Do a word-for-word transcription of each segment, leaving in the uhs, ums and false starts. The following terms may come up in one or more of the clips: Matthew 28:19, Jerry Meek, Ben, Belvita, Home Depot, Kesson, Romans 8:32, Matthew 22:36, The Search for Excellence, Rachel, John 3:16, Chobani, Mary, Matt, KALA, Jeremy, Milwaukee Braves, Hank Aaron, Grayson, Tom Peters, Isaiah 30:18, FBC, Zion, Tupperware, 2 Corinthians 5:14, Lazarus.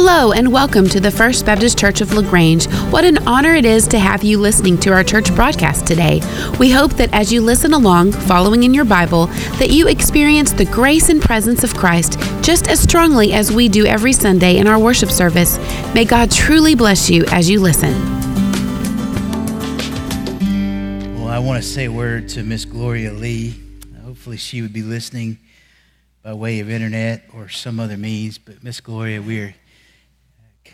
Hello and welcome to the First Baptist Church of LaGrange. What an honor it is to have you listening to our church broadcast today. We hope that as you listen along, following in your Bible, that you experience the grace and presence of Christ just as strongly as we do every Sunday in our worship service. May God truly bless you as you listen. Well, I want to say a word to Miss Gloria Lee. Hopefully she would be listening by way of internet or some other means, but Miss Gloria, we are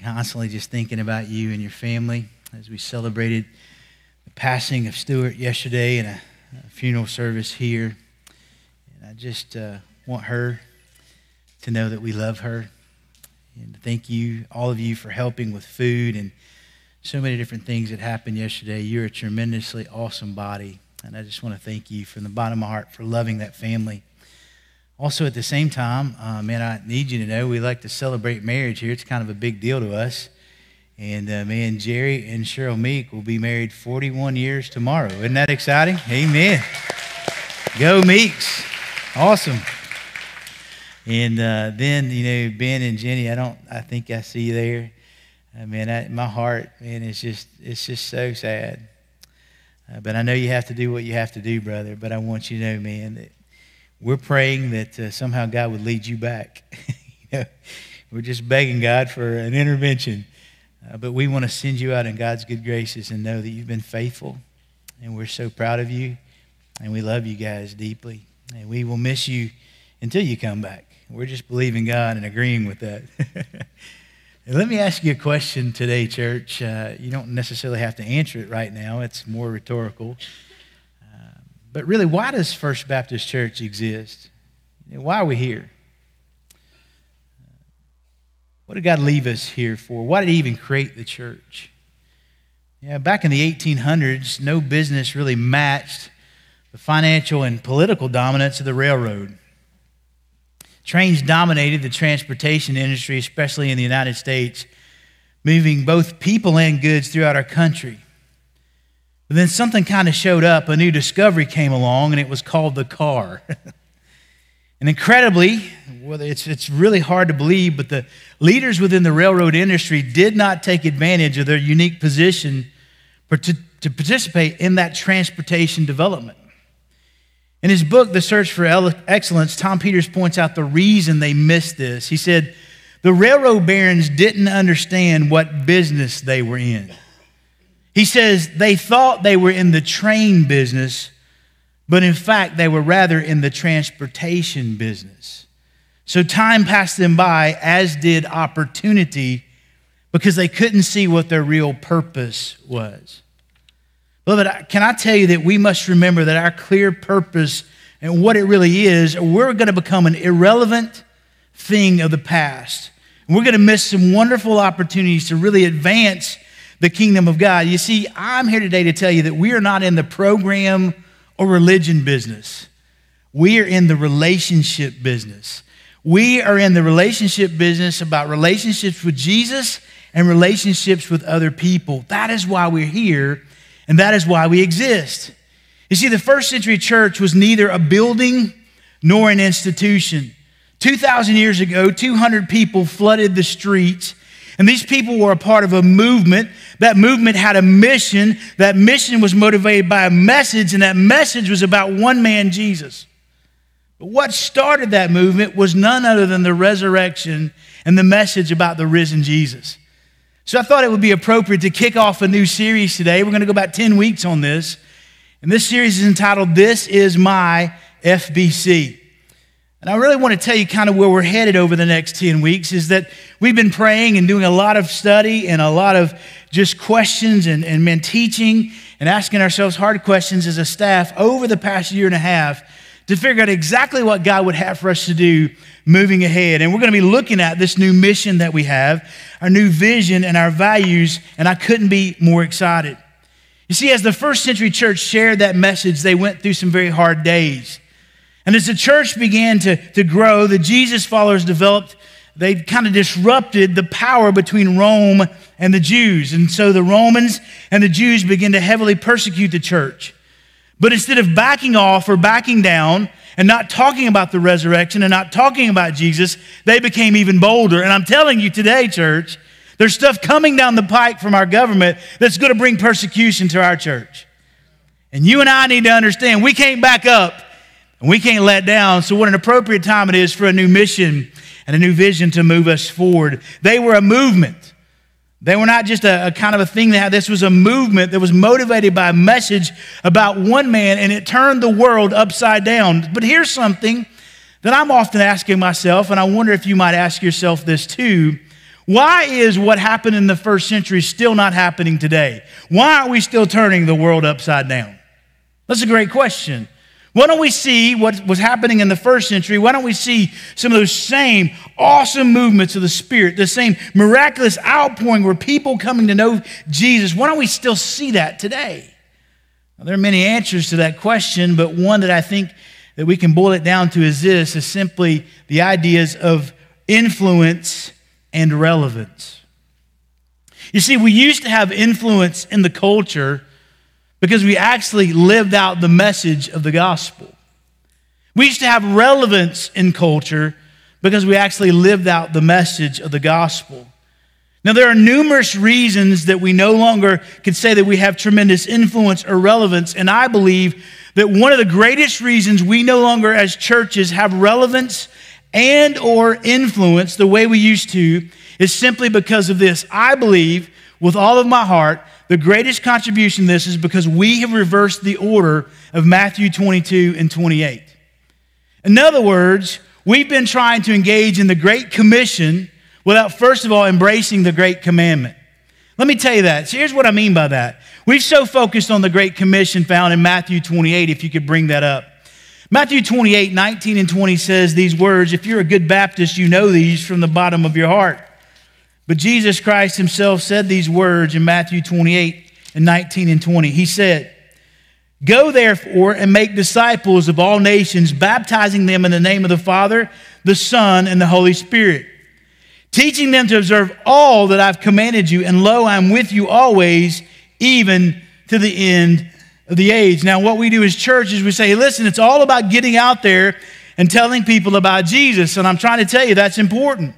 constantly just thinking about you and your family as we celebrated the passing of Stuart yesterday in a, a funeral service here. And I just uh, want her to know that we love her. And thank you, all of you, for helping with food and so many different things that happened yesterday. You're a tremendously awesome body. And I just want to thank you from the bottom of my heart for loving that family. Also, at the same time, uh, man, I need you to know we like to celebrate marriage here. It's kind of a big deal to us. And, uh, man, Jerry and Cheryl Meek will be married forty-one years tomorrow. Isn't that exciting? Amen. Go Meeks. Awesome. And uh, then, you know, Ben and Jenny, I don't, I think I see you there. I mean, I, my heart, man, it's just, it's just so sad. Uh, but I know you have to do what you have to do, brother. But I want you to know, man, that we're praying that uh, somehow God would lead you back. You know, we're just begging God for an intervention. Uh, but we want to send you out in God's good graces and know that you've been faithful. And we're so proud of you. And we love you guys deeply. And we will miss you until you come back. We're just believing God and agreeing with that. Let me ask you a question today, church. Uh, you don't necessarily have to answer it right now. It's more rhetorical. But really, why does First Baptist Church exist? Why are we here? What did God leave us here for? Why did he even create the church? Yeah, back in the eighteen hundreds, no business really matched the financial and political dominance of the railroad. Trains dominated the transportation industry, especially in the United States, moving both people and goods throughout our country. But then something kind of showed up. A new discovery came along, and it was called the car. And incredibly, well, it's, it's really hard to believe, but the leaders within the railroad industry did not take advantage of their unique position to, to participate in that transportation development. In his book, The Search for Excellence, Tom Peters points out the reason they missed this. He said, the railroad barons didn't understand what business they were in. He says they thought they were in the train business, but in fact, they were rather in the transportation business. So time passed them by, as did opportunity, because they couldn't see what their real purpose was. Beloved, can I tell you that we must remember that our clear purpose and what it really is, we're going to become an irrelevant thing of the past. We're going to miss some wonderful opportunities to really advance the kingdom of God. You see, I'm here today to tell you that we are not in the program or religion business. We are in the relationship business. We are in the relationship business about relationships with Jesus and relationships with other people. That is why we're here, and that is why we exist. You see, the first century church was neither a building nor an institution. two thousand years ago, two hundred people flooded the streets. And these people were a part of a movement. That movement had a mission. That mission was motivated by a message, and that message was about one man, Jesus. But what started that movement was none other than the resurrection and the message about the risen Jesus. So I thought it would be appropriate to kick off a new series today. We're going to go about ten weeks on this. And this series is entitled, This Is My F B C. And I really want to tell you kind of where we're headed over the next ten weeks is that we've been praying and doing a lot of study and a lot of just questions and, and man, teaching and asking ourselves hard questions as a staff over the past year and a half to figure out exactly what God would have for us to do moving ahead. And we're going to be looking at this new mission that we have, our new vision and our values, and I couldn't be more excited. You see, as the first century church shared that message, they went through some very hard days. And as the church began to, to grow, the Jesus followers developed, they kind of disrupted the power between Rome and the Jews. And so the Romans and the Jews began to heavily persecute the church. But instead of backing off or backing down and not talking about the resurrection and not talking about Jesus, they became even bolder. And I'm telling you today, church, there's stuff coming down the pike from our government that's going to bring persecution to our church. And you and I need to understand we can't back up and we can't let down. So what an appropriate time it is for a new mission and a new vision to move us forward. They were a movement. They were not just a, a kind of a thing that had, this was a movement that was motivated by a message about one man, and it turned the world upside down. But here's something that I'm often asking myself, and I wonder if you might ask yourself this too. Why is what happened in the first century still not happening today? Why aren't we still turning the world upside down? That's a great question. Why don't we see what was happening in the first century? Why don't we see some of those same awesome movements of the Spirit, the same miraculous outpouring where people coming to know Jesus? Why don't we still see that today? Now, there are many answers to that question, but one that I think that we can boil it down to is this, is simply the ideas of influence and relevance. You see, we used to have influence in the culture because we actually lived out the message of the gospel. We used to have relevance in culture because we actually lived out the message of the gospel. Now, there are numerous reasons that we no longer can say that we have tremendous influence or relevance, and I believe that one of the greatest reasons we no longer as churches have relevance and or influence the way we used to is simply because of this. I believe with all of my heart, the greatest contribution to this is because we have reversed the order of Matthew twenty-two and twenty-eight. In other words, we've been trying to engage in the Great Commission without, first of all, embracing the Great Commandment. Let me tell you that. So here's what I mean by that. We've so focused on the Great Commission found in Matthew twenty-eight, if you could bring that up. Matthew twenty-eight, nineteen and twenty says these words. If you're a good Baptist, you know these from the bottom of your heart. But Jesus Christ himself said these words in Matthew twenty-eight and nineteen and twenty. He said, "Go therefore and make disciples of all nations, baptizing them in the name of the Father, the Son, and the Holy Spirit, teaching them to observe all that I've commanded you. And lo, I'm with you always, even to the end of the age." Now, what we do as church is we say, listen, it's all about getting out there and telling people about Jesus. And I'm trying to tell you that's important.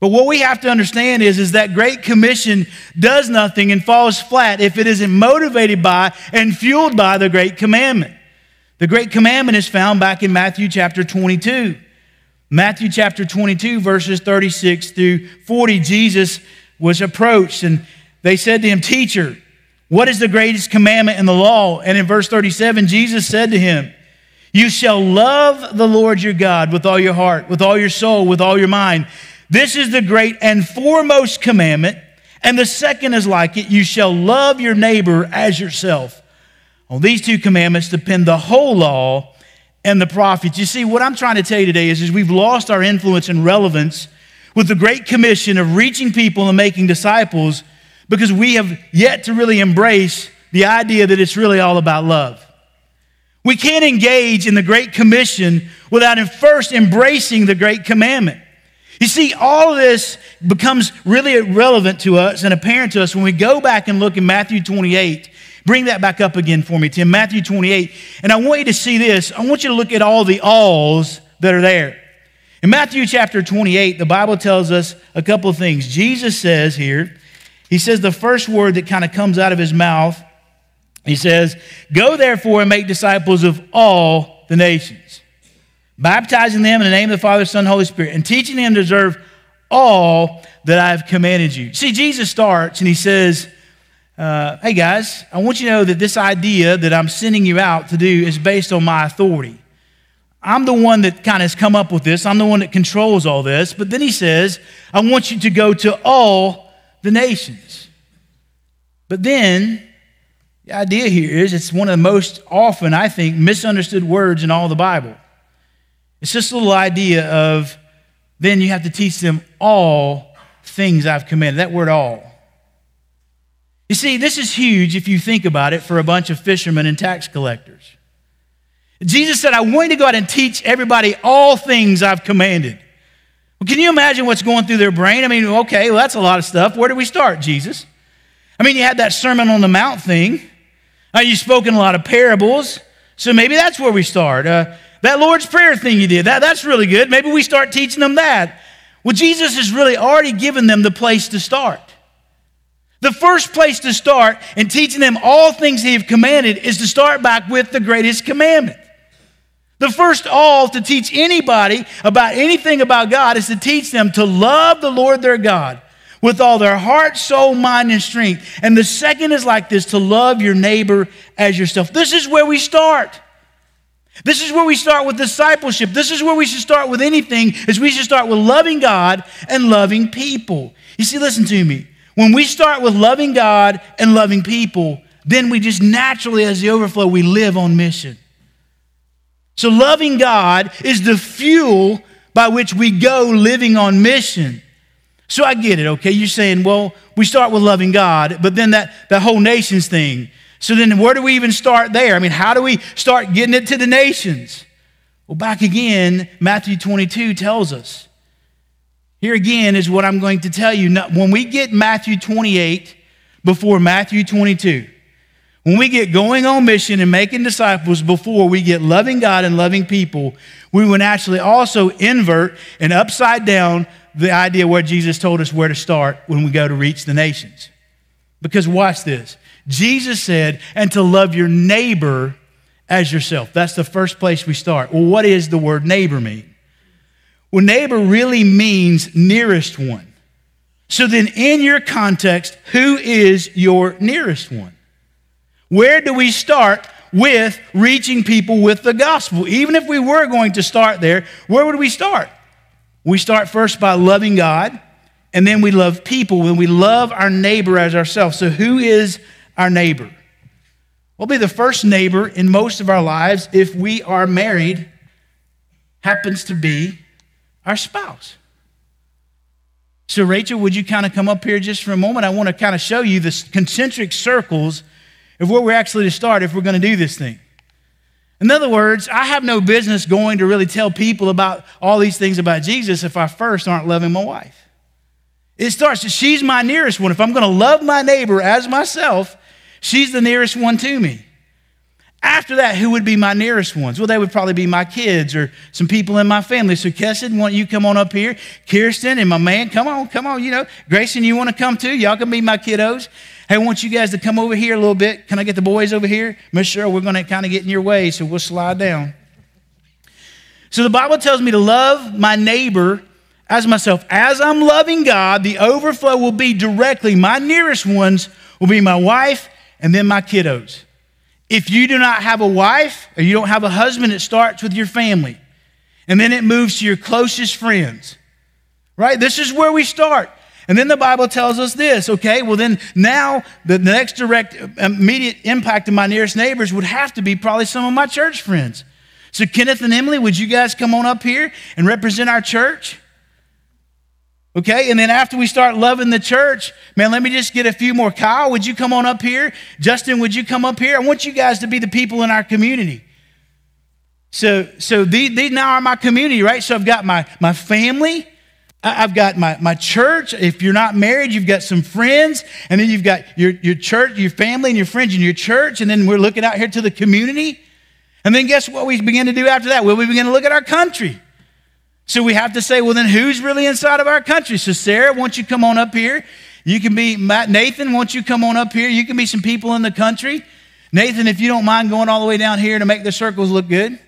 But what we have to understand is, is that Great Commission does nothing and falls flat if it isn't motivated by and fueled by the Great Commandment. The Great Commandment is found back in Matthew chapter twenty-two. Matthew chapter twenty-two, verses thirty-six through forty, Jesus was approached and they said to him, "Teacher, what is the greatest commandment in the law?" And in verse thirty-seven, Jesus said to him, "You shall love the Lord your God with all your heart, with all your soul, with all your mind. This is the great and foremost commandment, and the second is like it. You shall love your neighbor as yourself. On these two commandments depend the whole law and the prophets." You see, what I'm trying to tell you today is, is we've lost our influence and relevance with the Great Commission of reaching people and making disciples because we have yet to really embrace the idea that it's really all about love. We can't engage in the Great Commission without first embracing the Great Commandment. You see, all of this becomes really relevant to us and apparent to us when we go back and look in Matthew twenty-eight. Bring that back up again for me, Tim. Matthew twenty-eight. And I want you to see this. I want you to look at all the alls that are there. In Matthew chapter twenty-eight, the Bible tells us a couple of things. Jesus says here, he says the first word that kind of comes out of his mouth, he says, "Go therefore and make disciples of all the nations, baptizing them in the name of the Father, Son, Holy Spirit, and teaching them to observe all that I have commanded you." See, Jesus starts and he says, uh, hey guys, I want you to know that this idea that I'm sending you out to do is based on my authority. I'm the one that kind of has come up with this. I'm the one that controls all this. But then he says, I want you to go to all the nations. But then the idea here is it's one of the most often, I think, misunderstood words in all the Bible. It's this little idea of then you have to teach them all things I've commanded. That word all. You see, this is huge if you think about it for a bunch of fishermen and tax collectors. Jesus said, I want you to go out and teach everybody all things I've commanded. Well, can you imagine what's going through their brain? I mean, okay, well, that's a lot of stuff. Where do we start, Jesus? I mean, you had that Sermon on the Mount thing. Uh, you spoke in a lot of parables, so maybe that's where we start. Uh, that Lord's Prayer thing you did, that, that's really good. Maybe we start teaching them that. Well, Jesus has really already given them the place to start. The first place to start in teaching them all things he has commanded is to start back with the greatest commandment. The first all to teach anybody about anything about God is to teach them to love the Lord their God with all their heart, soul, mind, and strength. And the second is like this, to love your neighbor as yourself. This is where we start. This is where we start with discipleship. This is where we should start with anything, is we should start with loving God and loving people. You see, listen to me. When we start with loving God and loving people, then we just naturally, as the overflow, we live on mission. So loving God is the fuel by which we go living on mission. So I get it, okay? You're saying, well, we start with loving God, but then that, that whole nations thing. So then where do we even start there? I mean, how do we start getting it to the nations? Well, back again, Matthew twenty-two tells us. Here again is what I'm going to tell you. When we get Matthew twenty-eight before Matthew twenty-two, when we get going on mission and making disciples before we get loving God and loving people, we would actually also invert and upside down the idea where Jesus told us where to start when we go to reach the nations. Because watch this. Jesus said, and to love your neighbor as yourself. That's the first place we start. Well, what does the word neighbor mean? Well, neighbor really means nearest one. So then in your context, who is your nearest one? Where do we start with reaching people with the gospel? Even if we were going to start there, where would we start? We start first by loving God, and then we love people, when we love our neighbor as ourselves. So who is our neighbor? We'll be the first neighbor in most of our lives, if we are married, happens to be our spouse. So Rachel, would you kind of come up here just for a moment? I want to kind of show you the concentric circles of where we're actually to start if we're going to do this thing. In other words, I have no business going to really tell people about all these things about Jesus if I first aren't loving my wife. It starts, she's my nearest one. If I'm going to love my neighbor as myself, she's the nearest one to me. After that, who would be my nearest ones? Well, they would probably be my kids or some people in my family. So Kesson, why don't you come on up here? Kirsten and my man, come on, come on, you know. Grayson, you want to come too? Y'all can be my kiddos. Hey, I want you guys to come over here a little bit. Can I get the boys over here? Miss Cheryl, we're going to kind of get in your way, so we'll slide down. So the Bible tells me to love my neighbor as myself. As I'm loving God, the overflow will be directly, my nearest ones will be my wife and then my kiddos. If you do not have a wife or you don't have a husband, it starts with your family. And then it moves to your closest friends, right? This is where we start. And then the Bible tells us this, okay, well then now the next direct immediate impact of my nearest neighbors would have to be probably some of my church friends. So Kenneth and Emily, would you guys come on up here and represent our church? Okay, and then after we start loving the church, man, let me just get a few more. Kyle, would you come on up here? Justin, would you come up here? I want you guys to be the people in our community. So so these, these now are my community, right? So I've got my, my family. I've got my, my church. If you're not married, you've got some friends, and then you've got your, your church, your family, and your friends, and your church, and then we're looking out here to the community. And then guess what we begin to do after that? Well, we begin to look at our country. So we have to say, well, then who's really inside of our country? So Sarah, won't you come on up here? You can be, Matt, Nathan, won't you come on up here? You can be some people in the country. Nathan, if you don't mind going all the way down here to make the circles look good.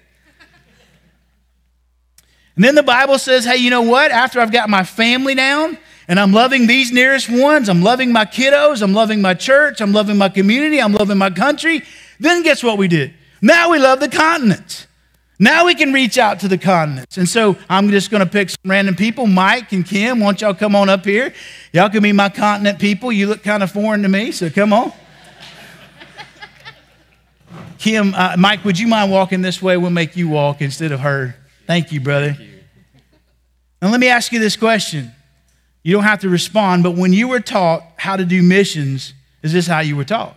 And then the Bible says, hey, you know what? After I've got my family down and I'm loving these nearest ones, I'm loving my kiddos, I'm loving my church, I'm loving my community, I'm loving my country, then guess what we did? Now we love the continents. Now we can reach out to the continents. And so I'm just going to pick some random people. Mike and Kim, why don't y'all come on up here? Y'all can be my continent people. You look kind of foreign to me, so come on. Kim, uh, Mike, would you mind walking this way? We'll make you walk instead of her. Thank you, brother. Thank you. And let me ask you this question. You don't have to respond, but when you were taught how to do missions, is this how you were taught?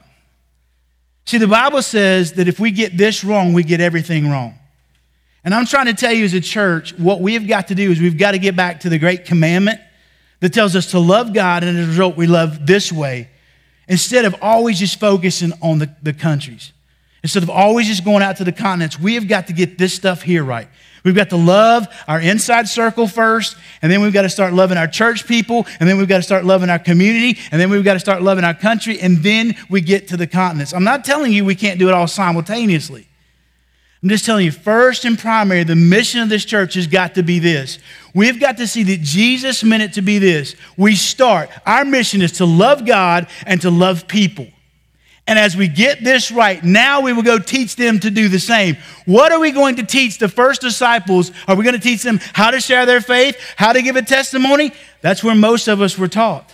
See, the Bible says that if we get this wrong, we get everything wrong. And I'm trying to tell you as a church, what we've got to do is we've got to get back to the great commandment that tells us to love God, and as a result, we love this way. Instead of always just focusing on the, the countries, instead of always just going out to the continents, we have got to get this stuff here right. We've got to love our inside circle first, and then we've got to start loving our church people, and then we've got to start loving our community, and then we've got to start loving our country, and then we get to the continents. I'm not telling you we can't do it all simultaneously. I'm just telling you, first and primary, the mission of this church has got to be this. We've got to see that Jesus meant it to be this. We start. Our mission is to love God and to love people. And as we get this right, now we will go teach them to do the same. What are we going to teach the first disciples? Are we going to teach them how to share their faith, how to give a testimony? That's where most of us were taught.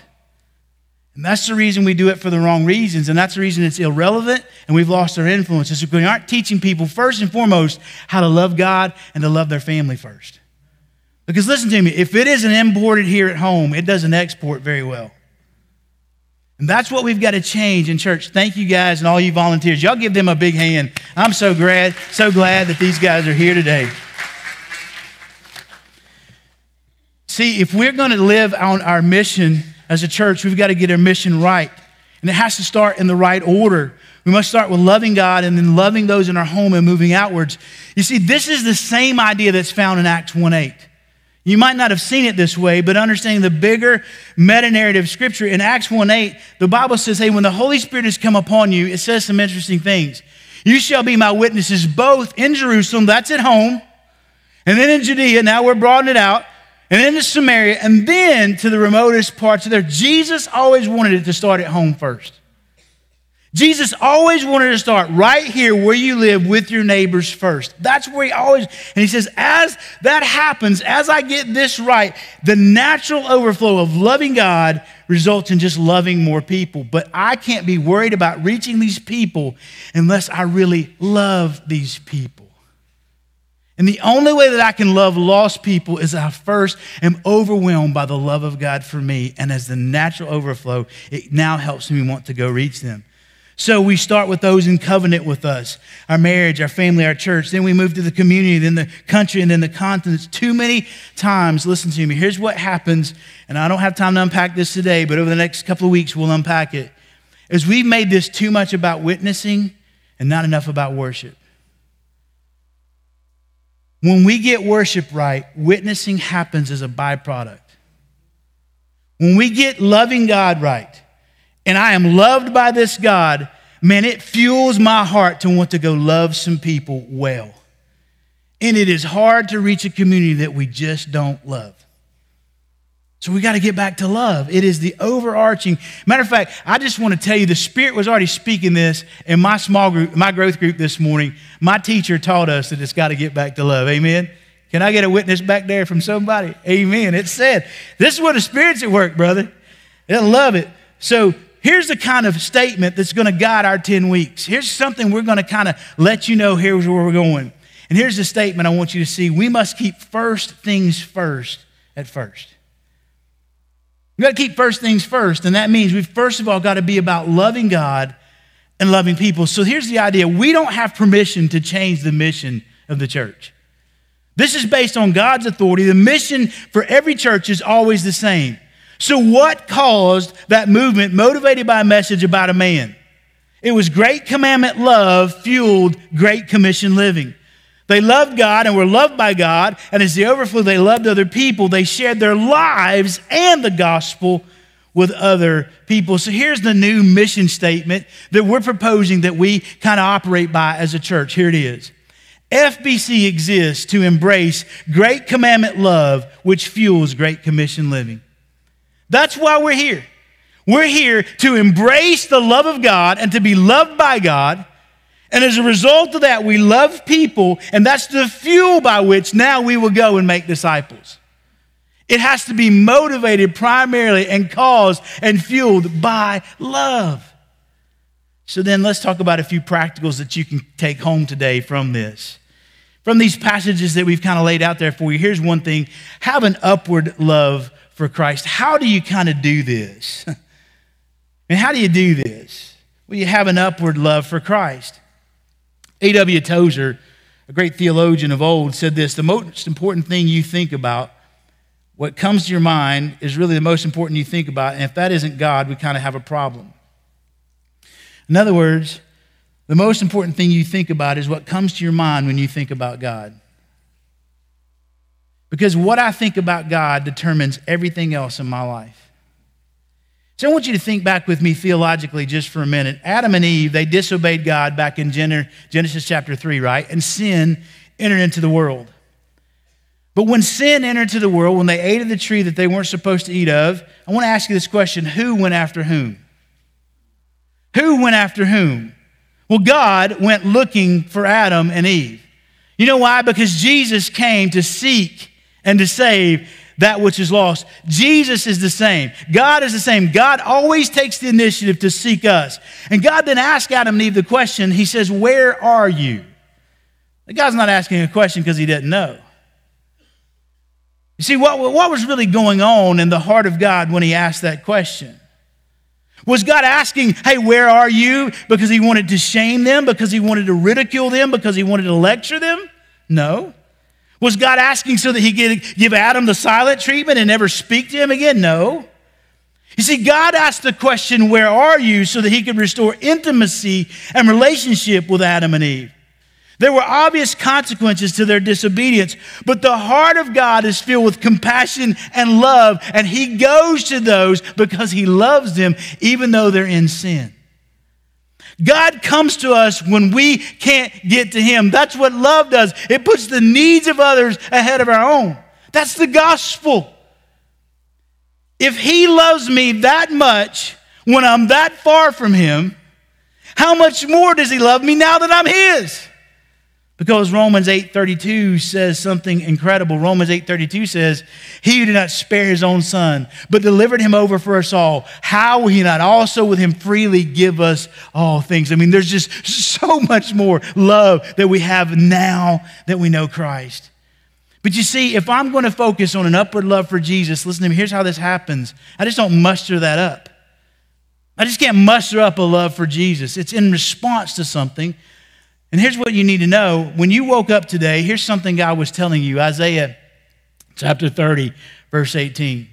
And that's the reason we do it for the wrong reasons. And that's the reason it's irrelevant and we've lost our influence. It's because we aren't teaching people first and foremost how to love God and to love their family first. Because listen to me, if it isn't imported here at home, it doesn't export very well. And that's what we've got to change in church. Thank you guys and all you volunteers. Y'all give them a big hand. I'm so glad, so glad that these guys are here today. See, if we're going to live on our mission as a church, we've got to get our mission right. And it has to start in the right order. We must start with loving God and then loving those in our home and moving outwards. You see, this is the same idea that's found in Acts one eight. You might not have seen it this way, but understanding the bigger meta-narrative of Scripture, in Acts one eight, the Bible says, hey, when the Holy Spirit has come upon you, it says some interesting things. You shall be my witnesses both in Jerusalem, that's at home, and then in Judea, now we're broadening it out, and then to Samaria, and then to the remotest parts of there. Jesus always wanted it to start at home first. Jesus always wanted to start right here where you live with your neighbors first. That's where he always, and he says, as that happens, as I get this right, the natural overflow of loving God results in just loving more people. But I can't be worried about reaching these people unless I really love these people. And the only way that I can love lost people is I first am overwhelmed by the love of God for me. And as the natural overflow, it now helps me want to go reach them. So we start with those in covenant with us, our marriage, our family, our church. Then we move to the community, then the country, and then the continents. Too many times, listen to me, here's what happens, and I don't have time to unpack this today, but over the next couple of weeks we'll unpack it, is we've made this too much about witnessing and not enough about worship. When we get worship right, witnessing happens as a byproduct. When we get loving God right, and I am loved by this God, man, it fuels my heart to want to go love some people well. And it is hard to reach a community that we just don't love. So we got to get back to love. It is the overarching. Matter of fact, I just want to tell you, the Spirit was already speaking this in my small group, my growth group this morning. My teacher taught us that it's got to get back to love. Amen. Can I get a witness back there from somebody? Amen. It said, this is where the Spirit's at work, brother. They love it. So here's the kind of statement that's going to guide our ten weeks. Here's something we're going to kind of let you know here's where we're going. And here's the statement I want you to see. We must keep first things first at first. We've got to keep first things first, and that means we've first of all got to be about loving God and loving people. So here's the idea. We don't have permission to change the mission of the church. This is based on God's authority. The mission for every church is always the same. So what caused that movement motivated by a message about a man? It was great commandment love fueled great commission living. They loved God and were loved by God, and as the overflow, they loved other people. They shared their lives and the gospel with other people. So here's the new mission statement that we're proposing that we kind of operate by as a church. Here it is. F B C exists to embrace great commandment love, which fuels great commission living. That's why we're here. We're here to embrace the love of God and to be loved by God. And as a result of that, we love people, and that's the fuel by which now we will go and make disciples. It has to be motivated primarily and caused and fueled by love. So then let's talk about a few practicals that you can take home today from this. From these passages that we've kind of laid out there for you, here's one thing. Have an upward love for Christ. How do you kind of do this? And how do you do this? Well, you have an upward love for Christ. A W Tozer, a great theologian of old, said this: the most important thing you think about, what comes to your mind, is really the most important you think about. And if that isn't God, we kind of have a problem. In other words, the most important thing you think about is what comes to your mind when you think about God. Because what I think about God determines everything else in my life. So I want you to think back with me theologically just for a minute. Adam and Eve, they disobeyed God back in Genesis chapter three, right? And sin entered into the world. But when sin entered into the world, when they ate of the tree that they weren't supposed to eat of, I want to ask you this question, who went after whom? Who went after whom? Well, God went looking for Adam and Eve. You know why? Because Jesus came to seek and to save that which is lost. Jesus is the same. God is the same. God always takes the initiative to seek us. And God then asked Adam and Eve the question. He says, where are you? God's not asking a question because he didn't know. You see, what, what was really going on in the heart of God when he asked that question? Was God asking, hey, where are you? Because he wanted to shame them, because he wanted to ridicule them, because he wanted to lecture them? No. Was God asking so that he could give Adam the silent treatment and never speak to him again? No. You see, God asked the question, where are you? So that he could restore intimacy and relationship with Adam and Eve. There were obvious consequences to their disobedience, but the heart of God is filled with compassion and love, and he goes to those because he loves them, even though they're in sin. God comes to us when we can't get to him. That's what love does. It puts the needs of others ahead of our own. That's the gospel. If he loves me that much when I'm that far from him, how much more does he love me now that I'm his? Because Romans eight thirty-two says something incredible. Romans eight thirty-two says, he who did not spare his own son, but delivered him over for us all, how will he not also with him freely give us all things? I mean, there's just so much more love that we have now that we know Christ. But you see, if I'm going to focus on an upward love for Jesus, listen to me, here's how this happens. I just don't muster that up. I just can't muster up a love for Jesus. It's in response to something. And here's what you need to know. When you woke up today, here's something God was telling you. Isaiah chapter thirty, verse eighteen.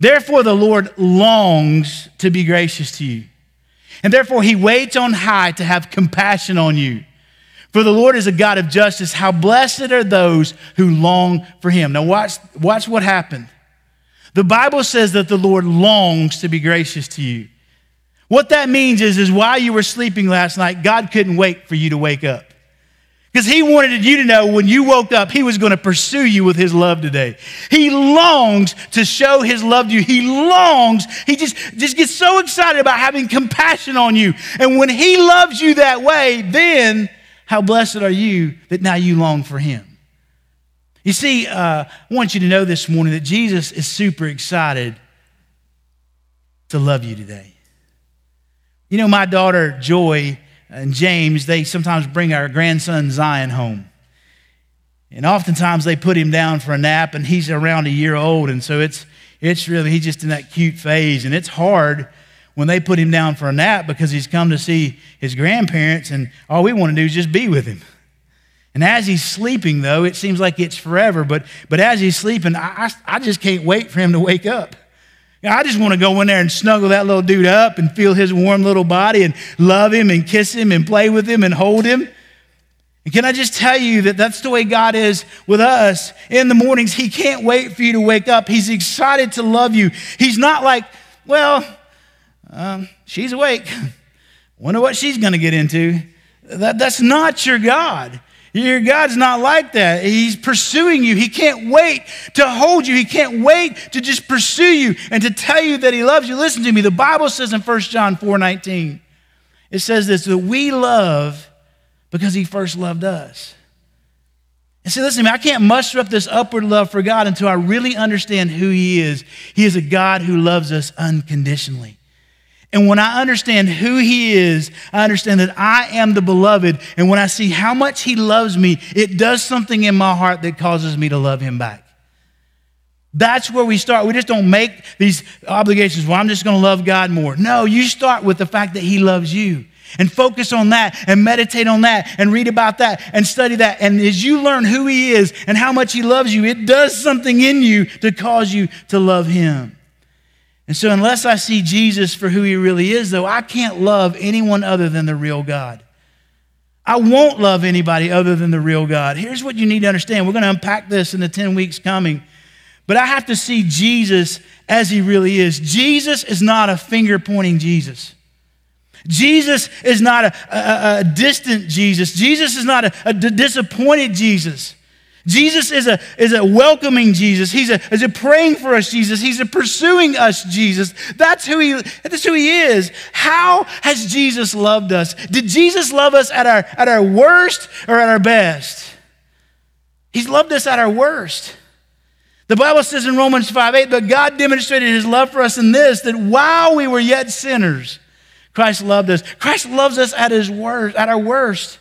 Therefore the Lord longs to be gracious to you, and therefore he waits on high to have compassion on you. For the Lord is a God of justice. How blessed are those who long for him. Now watch, watch what happened. The Bible says that the Lord longs to be gracious to you. What that means is, is while you were sleeping last night, God couldn't wait for you to wake up. Because he wanted you to know when you woke up, he was going to pursue you with his love today. He longs to show his love to you. He longs, he just, just gets so excited about having compassion on you. And when he loves you that way, then how blessed are you that now you long for him. You see, uh, I want you to know this morning that Jesus is super excited to love you today. You know, my daughter, Joy, and James, they sometimes bring our grandson Zion home. And oftentimes they put him down for a nap, and he's around a year old. And so it's it's really, he's just in that cute phase. And it's hard when they put him down for a nap because he's come to see his grandparents, and all we want to do is just be with him. And as he's sleeping, though, it seems like it's forever. But but as he's sleeping, I, I, I just can't wait for him to wake up. I just want to go in there and snuggle that little dude up and feel his warm little body and love him and kiss him and play with him and hold him. And can I just tell you that that's the way God is with us. In the mornings, he can't wait for you to wake up. He's excited to love you. He's not like, well, um, she's awake. Wonder what she's going to get into. That, that's not your God. Your God's not like that. He's pursuing you. He can't wait to hold you. He can't wait to just pursue you and to tell you that he loves you. Listen to me. The Bible says in First John four nineteen, it says this, that we love because he first loved us. And see, listen to me. I can't muster up this upward love for God until I really understand who he is. He is a God who loves us unconditionally. And when I understand who he is, I understand that I am the beloved. And when I see how much he loves me, it does something in my heart that causes me to love him back. That's where we start. We just don't make these obligations. Well, I'm just going to love God more. No, you start with the fact that he loves you. And focus on that and meditate on that and read about that and study that. And as you learn who he is and how much he loves you, it does something in you to cause you to love him. And so unless I see Jesus for who he really is, though, I can't love anyone other than the real God. I won't love anybody other than the real God. Here's what you need to understand. We're going to unpack this in the ten weeks coming. But I have to see Jesus as he really is. Jesus is not a finger-pointing Jesus. Jesus is not a, a, a distant Jesus. Jesus is not a, a disappointed Jesus. Jesus is a, is a welcoming Jesus. He's a, is a praying for us Jesus. He's a pursuing us Jesus. That's who he, that's who he is. How has Jesus loved us? Did Jesus love us at our, at our worst or at our best? He's loved us at our worst. The Bible says in Romans five eight, but God demonstrated his love for us in this, that while we were yet sinners, Christ loved us. Christ loves us at his worst, at our worst.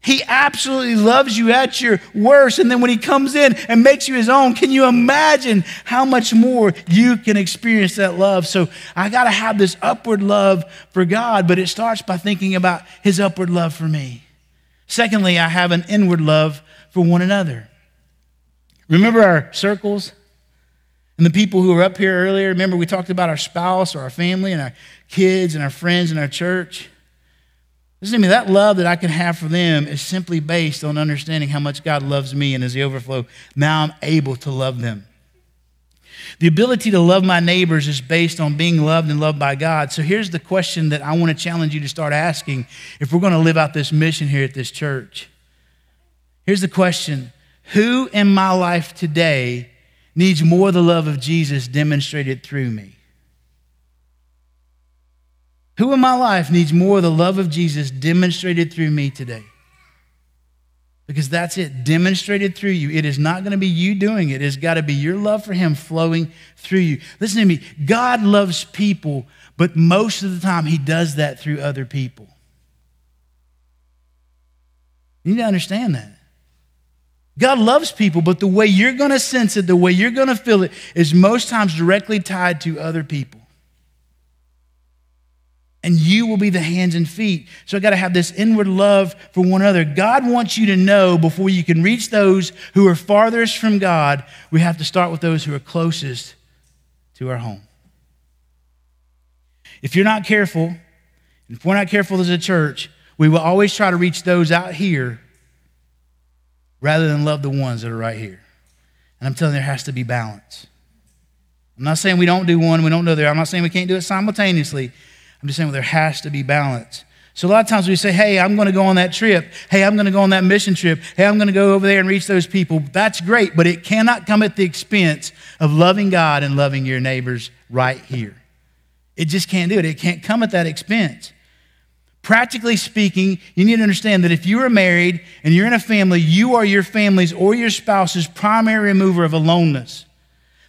He absolutely loves you at your worst. And then when he comes in and makes you his own, can you imagine how much more you can experience that love? So I got to have this upward love for God, but it starts by thinking about his upward love for me. Secondly, I have an inward love for one another. Remember our circles and the people who were up here earlier? Remember we talked about our spouse or our family and our kids and our friends and our church? Listen to me, that love that I can have for them is simply based on understanding how much God loves me, and as the overflow, now I'm able to love them. The ability to love my neighbors is based on being loved and loved by God. So here's the question that I want to challenge you to start asking if we're going to live out this mission here at this church. Here's the question. Who in my life today needs more of the love of Jesus demonstrated through me? Who in my life needs more of the love of Jesus demonstrated through me today? Because that's it, demonstrated through you. It is not going to be you doing it. It's got to be your love for him flowing through you. Listen to me, God loves people, but most of the time he does that through other people. You need to understand that. God loves people, but the way you're going to sense it, the way you're going to feel it, is most times directly tied to other people. And you will be the hands and feet. So I got to have this inward love for one another. God wants you to know before you can reach those who are farthest from God, we have to start with those who are closest to our home. If you're not careful, if we're not careful as a church, we will always try to reach those out here rather than love the ones that are right here. And I'm telling you, there has to be balance. I'm not saying we don't do one, we don't do the other. I'm not saying we can't do it simultaneously. I'm just saying, well, there has to be balance. So a lot of times we say, hey, I'm going to go on that trip. Hey, I'm going to go on that mission trip. Hey, I'm going to go over there and reach those people. That's great, but it cannot come at the expense of loving God and loving your neighbors right here. It just can't do it. It can't come at that expense. Practically speaking, you need to understand that if you are married and you're in a family, you are your family's or your spouse's primary remover of aloneness.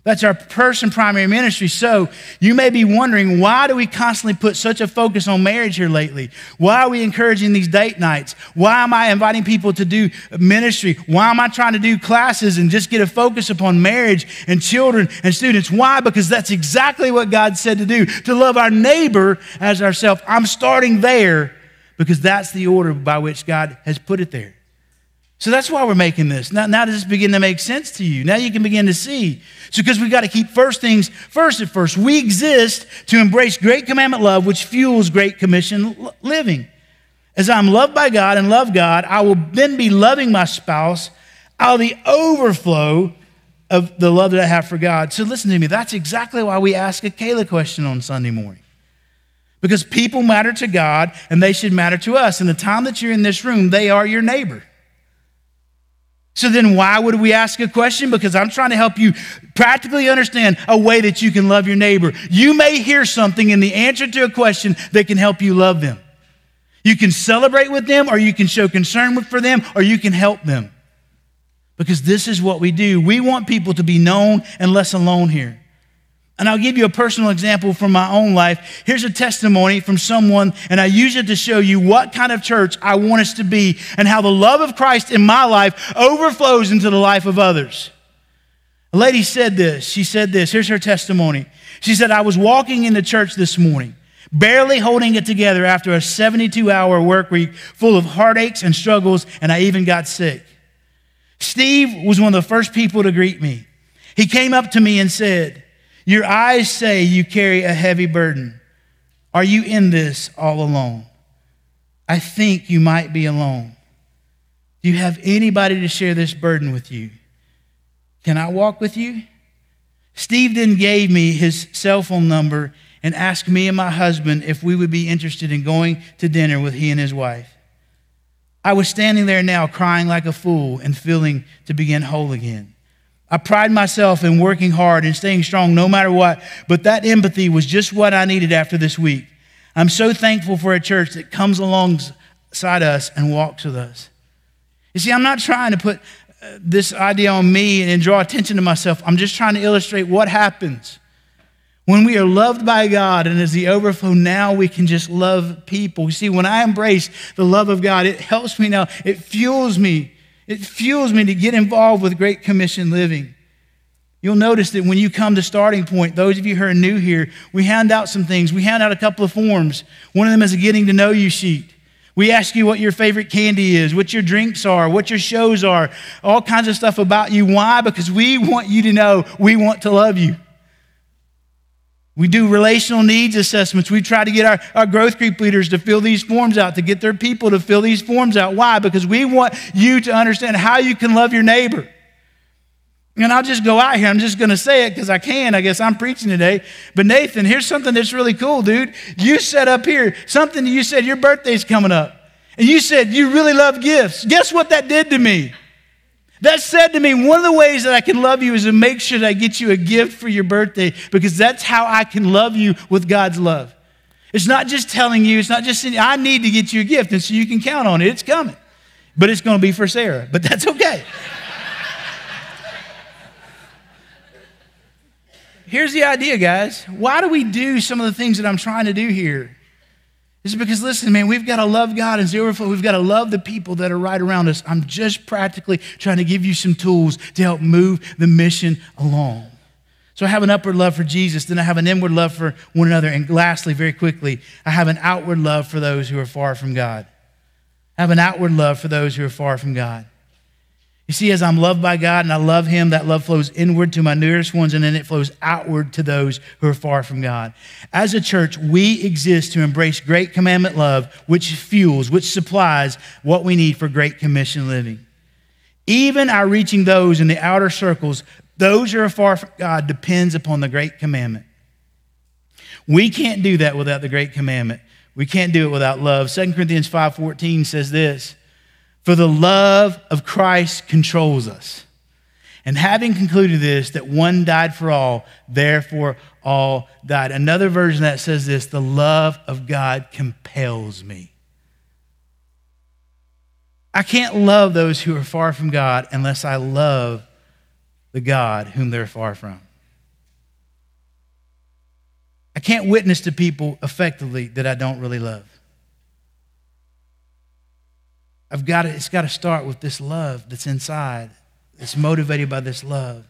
That's our first and primary ministry. So you may be wondering, why do we constantly put such a focus on marriage here lately? Why are we encouraging these date nights? Why am I inviting people to do ministry? Why am I trying to do classes and just get a focus upon marriage and children and students? Why? Because that's exactly what God said to do, to love our neighbor as ourselves. I'm starting there because that's the order by which God has put it there. So that's why we're making this. Now, now does this begin to make sense to you? Now you can begin to see. So because we've got to keep first things first at first. We exist to embrace great commandment love, which fuels great commission living. As I'm loved by God and love God, I will then be loving my spouse out of the overflow of the love that I have for God. So listen to me. That's exactly why we ask a Kayla question on Sunday morning. Because people matter to God and they should matter to us. And the time that you're in this room, they are your neighbor. So then why would we ask a question? Because I'm trying to help you practically understand a way that you can love your neighbor. You may hear something in the answer to a question that can help you love them. You can celebrate with them, or you can show concern for them, or you can help them. Because this is what we do. We want people to be known and less alone here. And I'll give you a personal example from my own life. Here's a testimony from someone, and I use it to show you what kind of church I want us to be and how the love of Christ in my life overflows into the life of others. A lady said this. She said this. Here's her testimony. She said, I was walking into church this morning, barely holding it together after a seventy-two hour work week full of heartaches and struggles, and I even got sick. Steve was one of the first people to greet me. He came up to me and said, Your eyes say you carry a heavy burden. Are you in this all alone? I think you might be alone. Do you have anybody to share this burden with you? Can I walk with you? Steve then gave me his cell phone number and asked me and my husband if we would be interested in going to dinner with he and his wife. I was standing there now crying like a fool and feeling to begin whole again. I pride myself in working hard and staying strong no matter what, but that empathy was just what I needed after this week. I'm so thankful for a church that comes alongside us and walks with us. You see, I'm not trying to put this idea on me and draw attention to myself. I'm just trying to illustrate what happens when we are loved by God, and as the overflow now, we can just love people. You see, when I embrace the love of God, it helps me now. It fuels me. It fuels me to get involved with Great Commission living. You'll notice that when you come to Starting Point, those of you who are new here, we hand out some things. We hand out a couple of forms. One of them is a getting to know you sheet. We ask you what your favorite candy is, what your drinks are, what your shows are, all kinds of stuff about you. Why? Because we want you to know we want to love you. We do relational needs assessments. We try to get our, our growth group leaders to fill these forms out, to get their people to fill these forms out. Why? Because we want you to understand how you can love your neighbor. And I'll just go out here. I'm just going to say it because I can. I guess I'm preaching today. But Nathan, here's something that's really cool, dude. You said up here something that you said your birthday's coming up. And you said you really love gifts. Guess what that did to me? That said to me, one of the ways that I can love you is to make sure that I get you a gift for your birthday, because that's how I can love you with God's love. It's not just telling you. It's not just saying, I need to get you a gift. And so you can count on it. It's coming. But it's going to be for Sarah. But that's okay. Here's the idea, guys. Why do we do some of the things that I'm trying to do here? It's because, listen, man, we've got to love God as the overflow. We've got to love the people that are right around us. I'm just practically trying to give you some tools to help move the mission along. So I have an upward love for Jesus. Then I have an inward love for one another. And lastly, very quickly, I have an outward love for those who are far from God. I have an outward love for those who are far from God. You see, as I'm loved by God and I love him, that love flows inward to my nearest ones, and then it flows outward to those who are far from God. As a church, we exist to embrace great commandment love, which fuels, which supplies what we need for Great Commission living. Even our reaching those in the outer circles, those who are far from God, depends upon the Great Commandment. We can't do that without the Great Commandment. We can't do it without love. Second Corinthians five fourteen says this, "For the love of Christ controls us. And having concluded this, that one died for all, therefore all died." Another version that says this, "The love of God compels me." I can't love those who are far from God unless I love the God whom they're far from. I can't witness to people effectively that I don't really love. I've got to, it's got to start with this love that's inside. It's motivated by this love.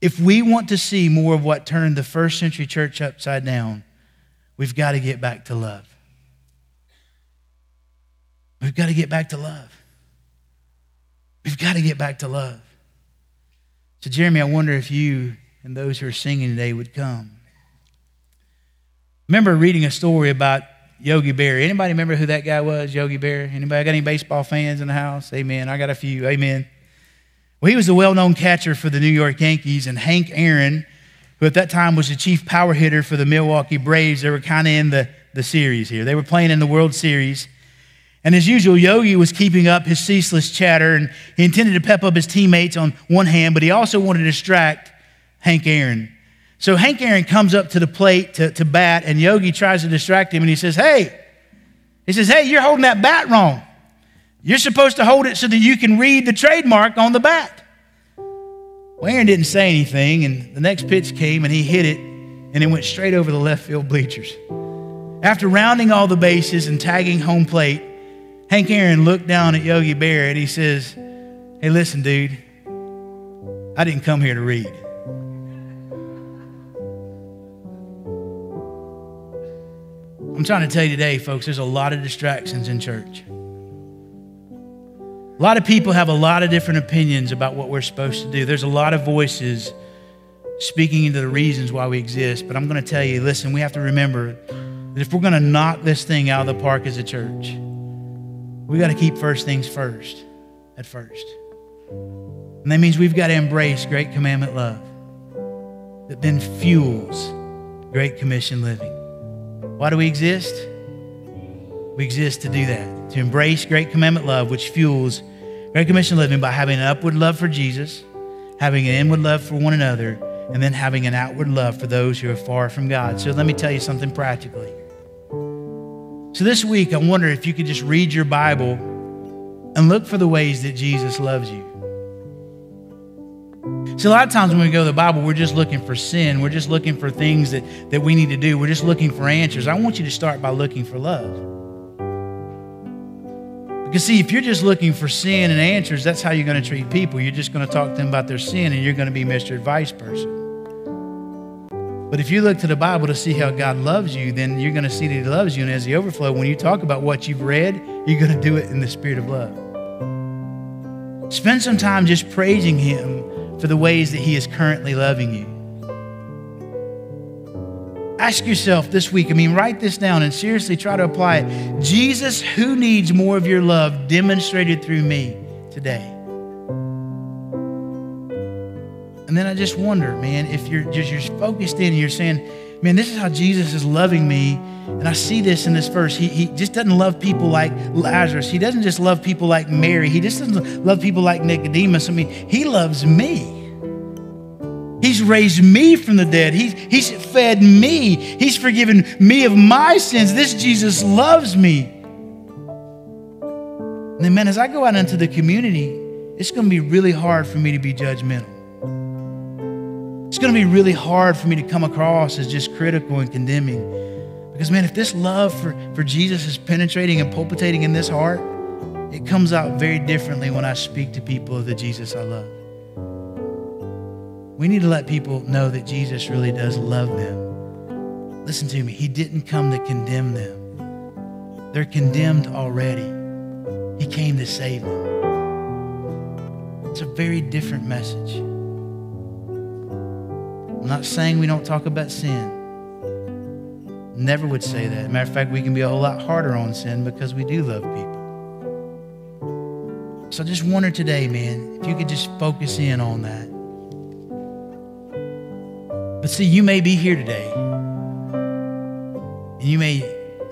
If we want to see more of what turned the first century church upside down, we've got to get back to love. We've got to get back to love. We've got to get back to love. So, Jeremy, I wonder if you and those who are singing today would come. I remember reading a story about Yogi Berra. Anybody remember who that guy was, Yogi Berra? Anybody got any baseball fans in the house? Amen. I got a few. Amen. Well, he was a well-known catcher for the New York Yankees, and Hank Aaron, who at that time was the chief power hitter for the Milwaukee Braves, they were kind of in the, the series here. They were playing in the World Series. And as usual, Yogi was keeping up his ceaseless chatter, and he intended to pep up his teammates on one hand, but he also wanted to distract Hank Aaron. So Hank Aaron comes up to the plate to, to bat, and Yogi tries to distract him, and he says, hey, he says, hey, you're holding that bat wrong. You're supposed to hold it so that you can read the trademark on the bat. Well, Aaron didn't say anything, and the next pitch came, and he hit it, and it went straight over the left field bleachers. After rounding all the bases and tagging home plate, Hank Aaron looked down at Yogi Berra, and he says, hey, listen, dude, I didn't come here to read. I'm trying to tell you today, folks, there's a lot of distractions in church. A lot of people have a lot of different opinions about what we're supposed to do. There's a lot of voices speaking into the reasons why we exist. But I'm going to tell you, listen, we have to remember that if we're going to knock this thing out of the park as a church, we got to keep first things first at first. And that means we've got to embrace great commandment love that then fuels Great Commission living. Why do we exist? We exist to do that, to embrace great commandment love, which fuels Great Commission living by having an upward love for Jesus, having an inward love for one another, and then having an outward love for those who are far from God. So let me tell you something practically. So this week, I wonder if you could just read your Bible and look for the ways that Jesus loves you. See, a lot of times when we go to the Bible, we're just looking for sin. We're just looking for things that, that we need to do. We're just looking for answers. I want you to start by looking for love. Because see, if you're just looking for sin and answers, that's how you're going to treat people. You're just going to talk to them about their sin, and you're going to be Mister Advice person. But if you look to the Bible to see how God loves you, then you're going to see that He loves you. And as the overflow, when you talk about what you've read, you're going to do it in the spirit of love. Spend some time just praising Him for the ways that He is currently loving you. Ask yourself this week, I mean, write this down and seriously try to apply it. Jesus, who needs more of your love demonstrated through me today? And then I just wonder, man, if you're just you're focused in and you're saying, man, this is how Jesus is loving me. And I see this in this verse. He, he just doesn't love people like Lazarus. He doesn't just love people like Mary. He just doesn't love people like Nicodemus. I mean, He loves me. He's raised me from the dead. He's, he's fed me. He's forgiven me of my sins. This Jesus loves me. And then, man, as I go out into the community, it's going to be really hard for me to be judgmental. It's going to be really hard for me to come across as just critical and condemning. Because, man, if this love for, for Jesus is penetrating and palpitating in this heart, it comes out very differently when I speak to people of the Jesus I love. We need to let people know that Jesus really does love them. Listen to me. He didn't come to condemn them. They're condemned already. He came to save them. It's a very different message. I'm not saying we don't talk about sin. Never would say that. Matter of fact, we can be a whole lot harder on sin because we do love people. So I just wonder today, man, if you could just focus in on that. But see, you may be here today, and you may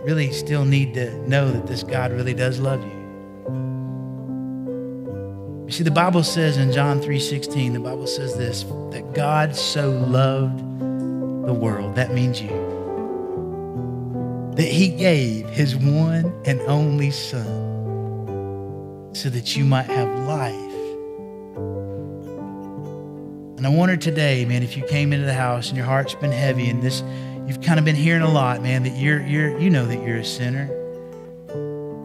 really still need to know that this God really does love you. You see, the Bible says in John three sixteen, the Bible says this, that God so loved the world, that means you, that He gave His one and only Son so that you might have life. And I wonder today, man, if you came into the house and your heart's been heavy and this, you've kind of been hearing a lot, man, that you're, you're, you know that you're a sinner.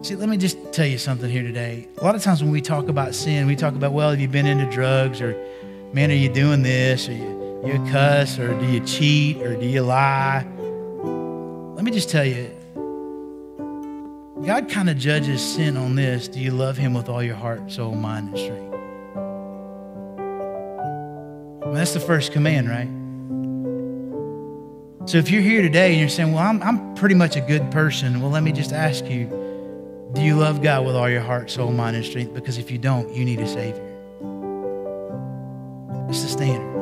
See, let me just tell you something here today. A lot of times when we talk about sin, we talk about, well, have you been into drugs, or man, are you doing this? Are you, you a cuss? Or do you cheat? Or do you lie? Let me just tell you, God kind of judges sin on this. Do you love Him with all your heart, soul, mind, and strength? Well, that's the first command, right? So if you're here today and you're saying, well, I'm, I'm pretty much a good person. Well, let me just ask you, do you love God with all your heart, soul, mind, and strength? Because if you don't, you need a Savior. It's the standard.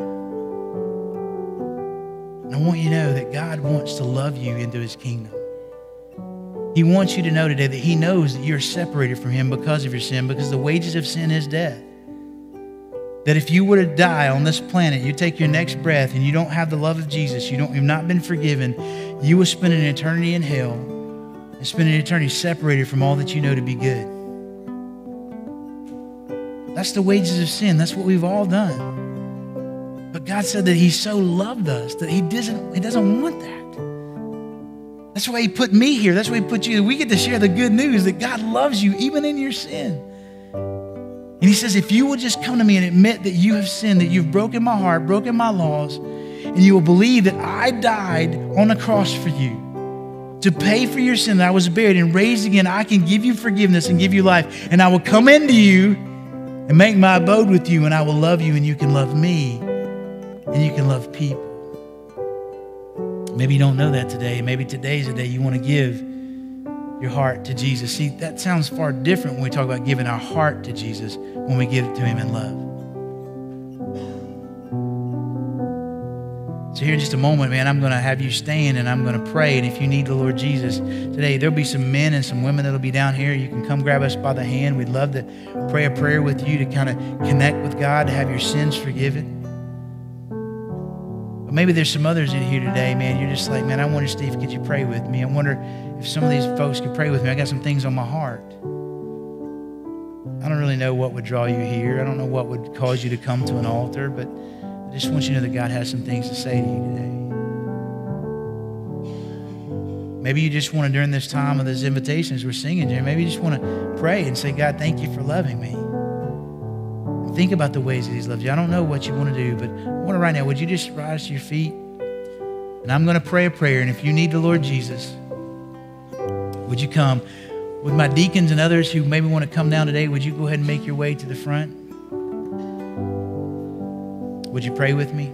And I want you to know that God wants to love you into His kingdom. He wants you to know today that He knows that you're separated from Him because of your sin, because the wages of sin is death. That if you were to die on this planet, you take your next breath and you don't have the love of Jesus, you don't, you've not been forgiven, you will spend an eternity in hell and spend an eternity separated from all that you know to be good. That's the wages of sin. That's what we've all done. But God said that He so loved us that He doesn't, He doesn't want that. That's why He put me here. That's why He put you. We get to share the good news that God loves you even in your sin. And He says, if you will just come to me and admit that you have sinned, that you've broken my heart, broken my laws, and you will believe that I died on a cross for you to pay for your sin, that I was buried and raised again, I can give you forgiveness and give you life. And I will come into you and make my abode with you, and I will love you, and you can love me. and you can love people. Maybe you don't know that today. Maybe today's the day you want to give your heart to Jesus. See, that sounds far different when we talk about giving our heart to Jesus when we give it to him in love. So here in just a moment, man, I'm going to have you stand and I'm going to pray. And if you need the Lord Jesus today, there'll be some men and some women that'll be down here. You can come grab us by the hand. We'd love to pray a prayer with you to kind of connect with God, to have your sins forgiven. But maybe there's some others in here today, man. You're just like, man, I wonder, Steve, could you pray with me? I wonder if some of these folks could pray with me. I got some things on my heart. I don't really know what would draw you here. I don't know what would cause you to come to an altar, but I just want you to know that God has some things to say to you today. Maybe you just want to, during this time of those invitations we're singing, Jerry, maybe you just want to pray and say, God, thank you for loving me. And think about the ways that he's loved you. I don't know what you want to do, but I want to right now, would you just rise to your feet? And I'm going to pray a prayer, and if you need the Lord Jesus, would you come? With my deacons and others who maybe want to come down today, would you go ahead and make your way to the front? Would you pray with me?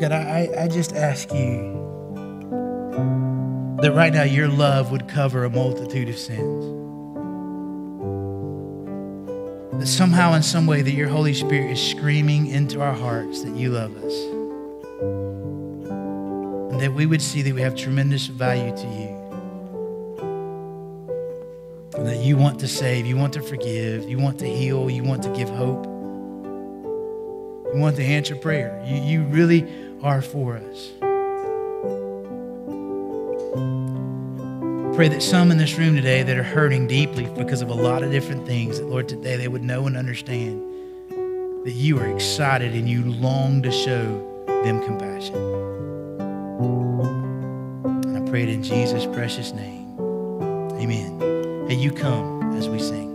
God, I, I just ask you that right now your love would cover a multitude of sins. That somehow in some way that your Holy Spirit is screaming into our hearts that you love us. And that we would see that we have tremendous value to you. And that you want to save, you want to forgive, you want to heal, you want to give hope. You want to answer prayer. You, you really are for us. Pray that some in this room today that are hurting deeply because of a lot of different things, that Lord, today they would know and understand that you are excited and you long to show them compassion. And I pray it in Jesus' precious name. Amen. Hey, you come as we sing.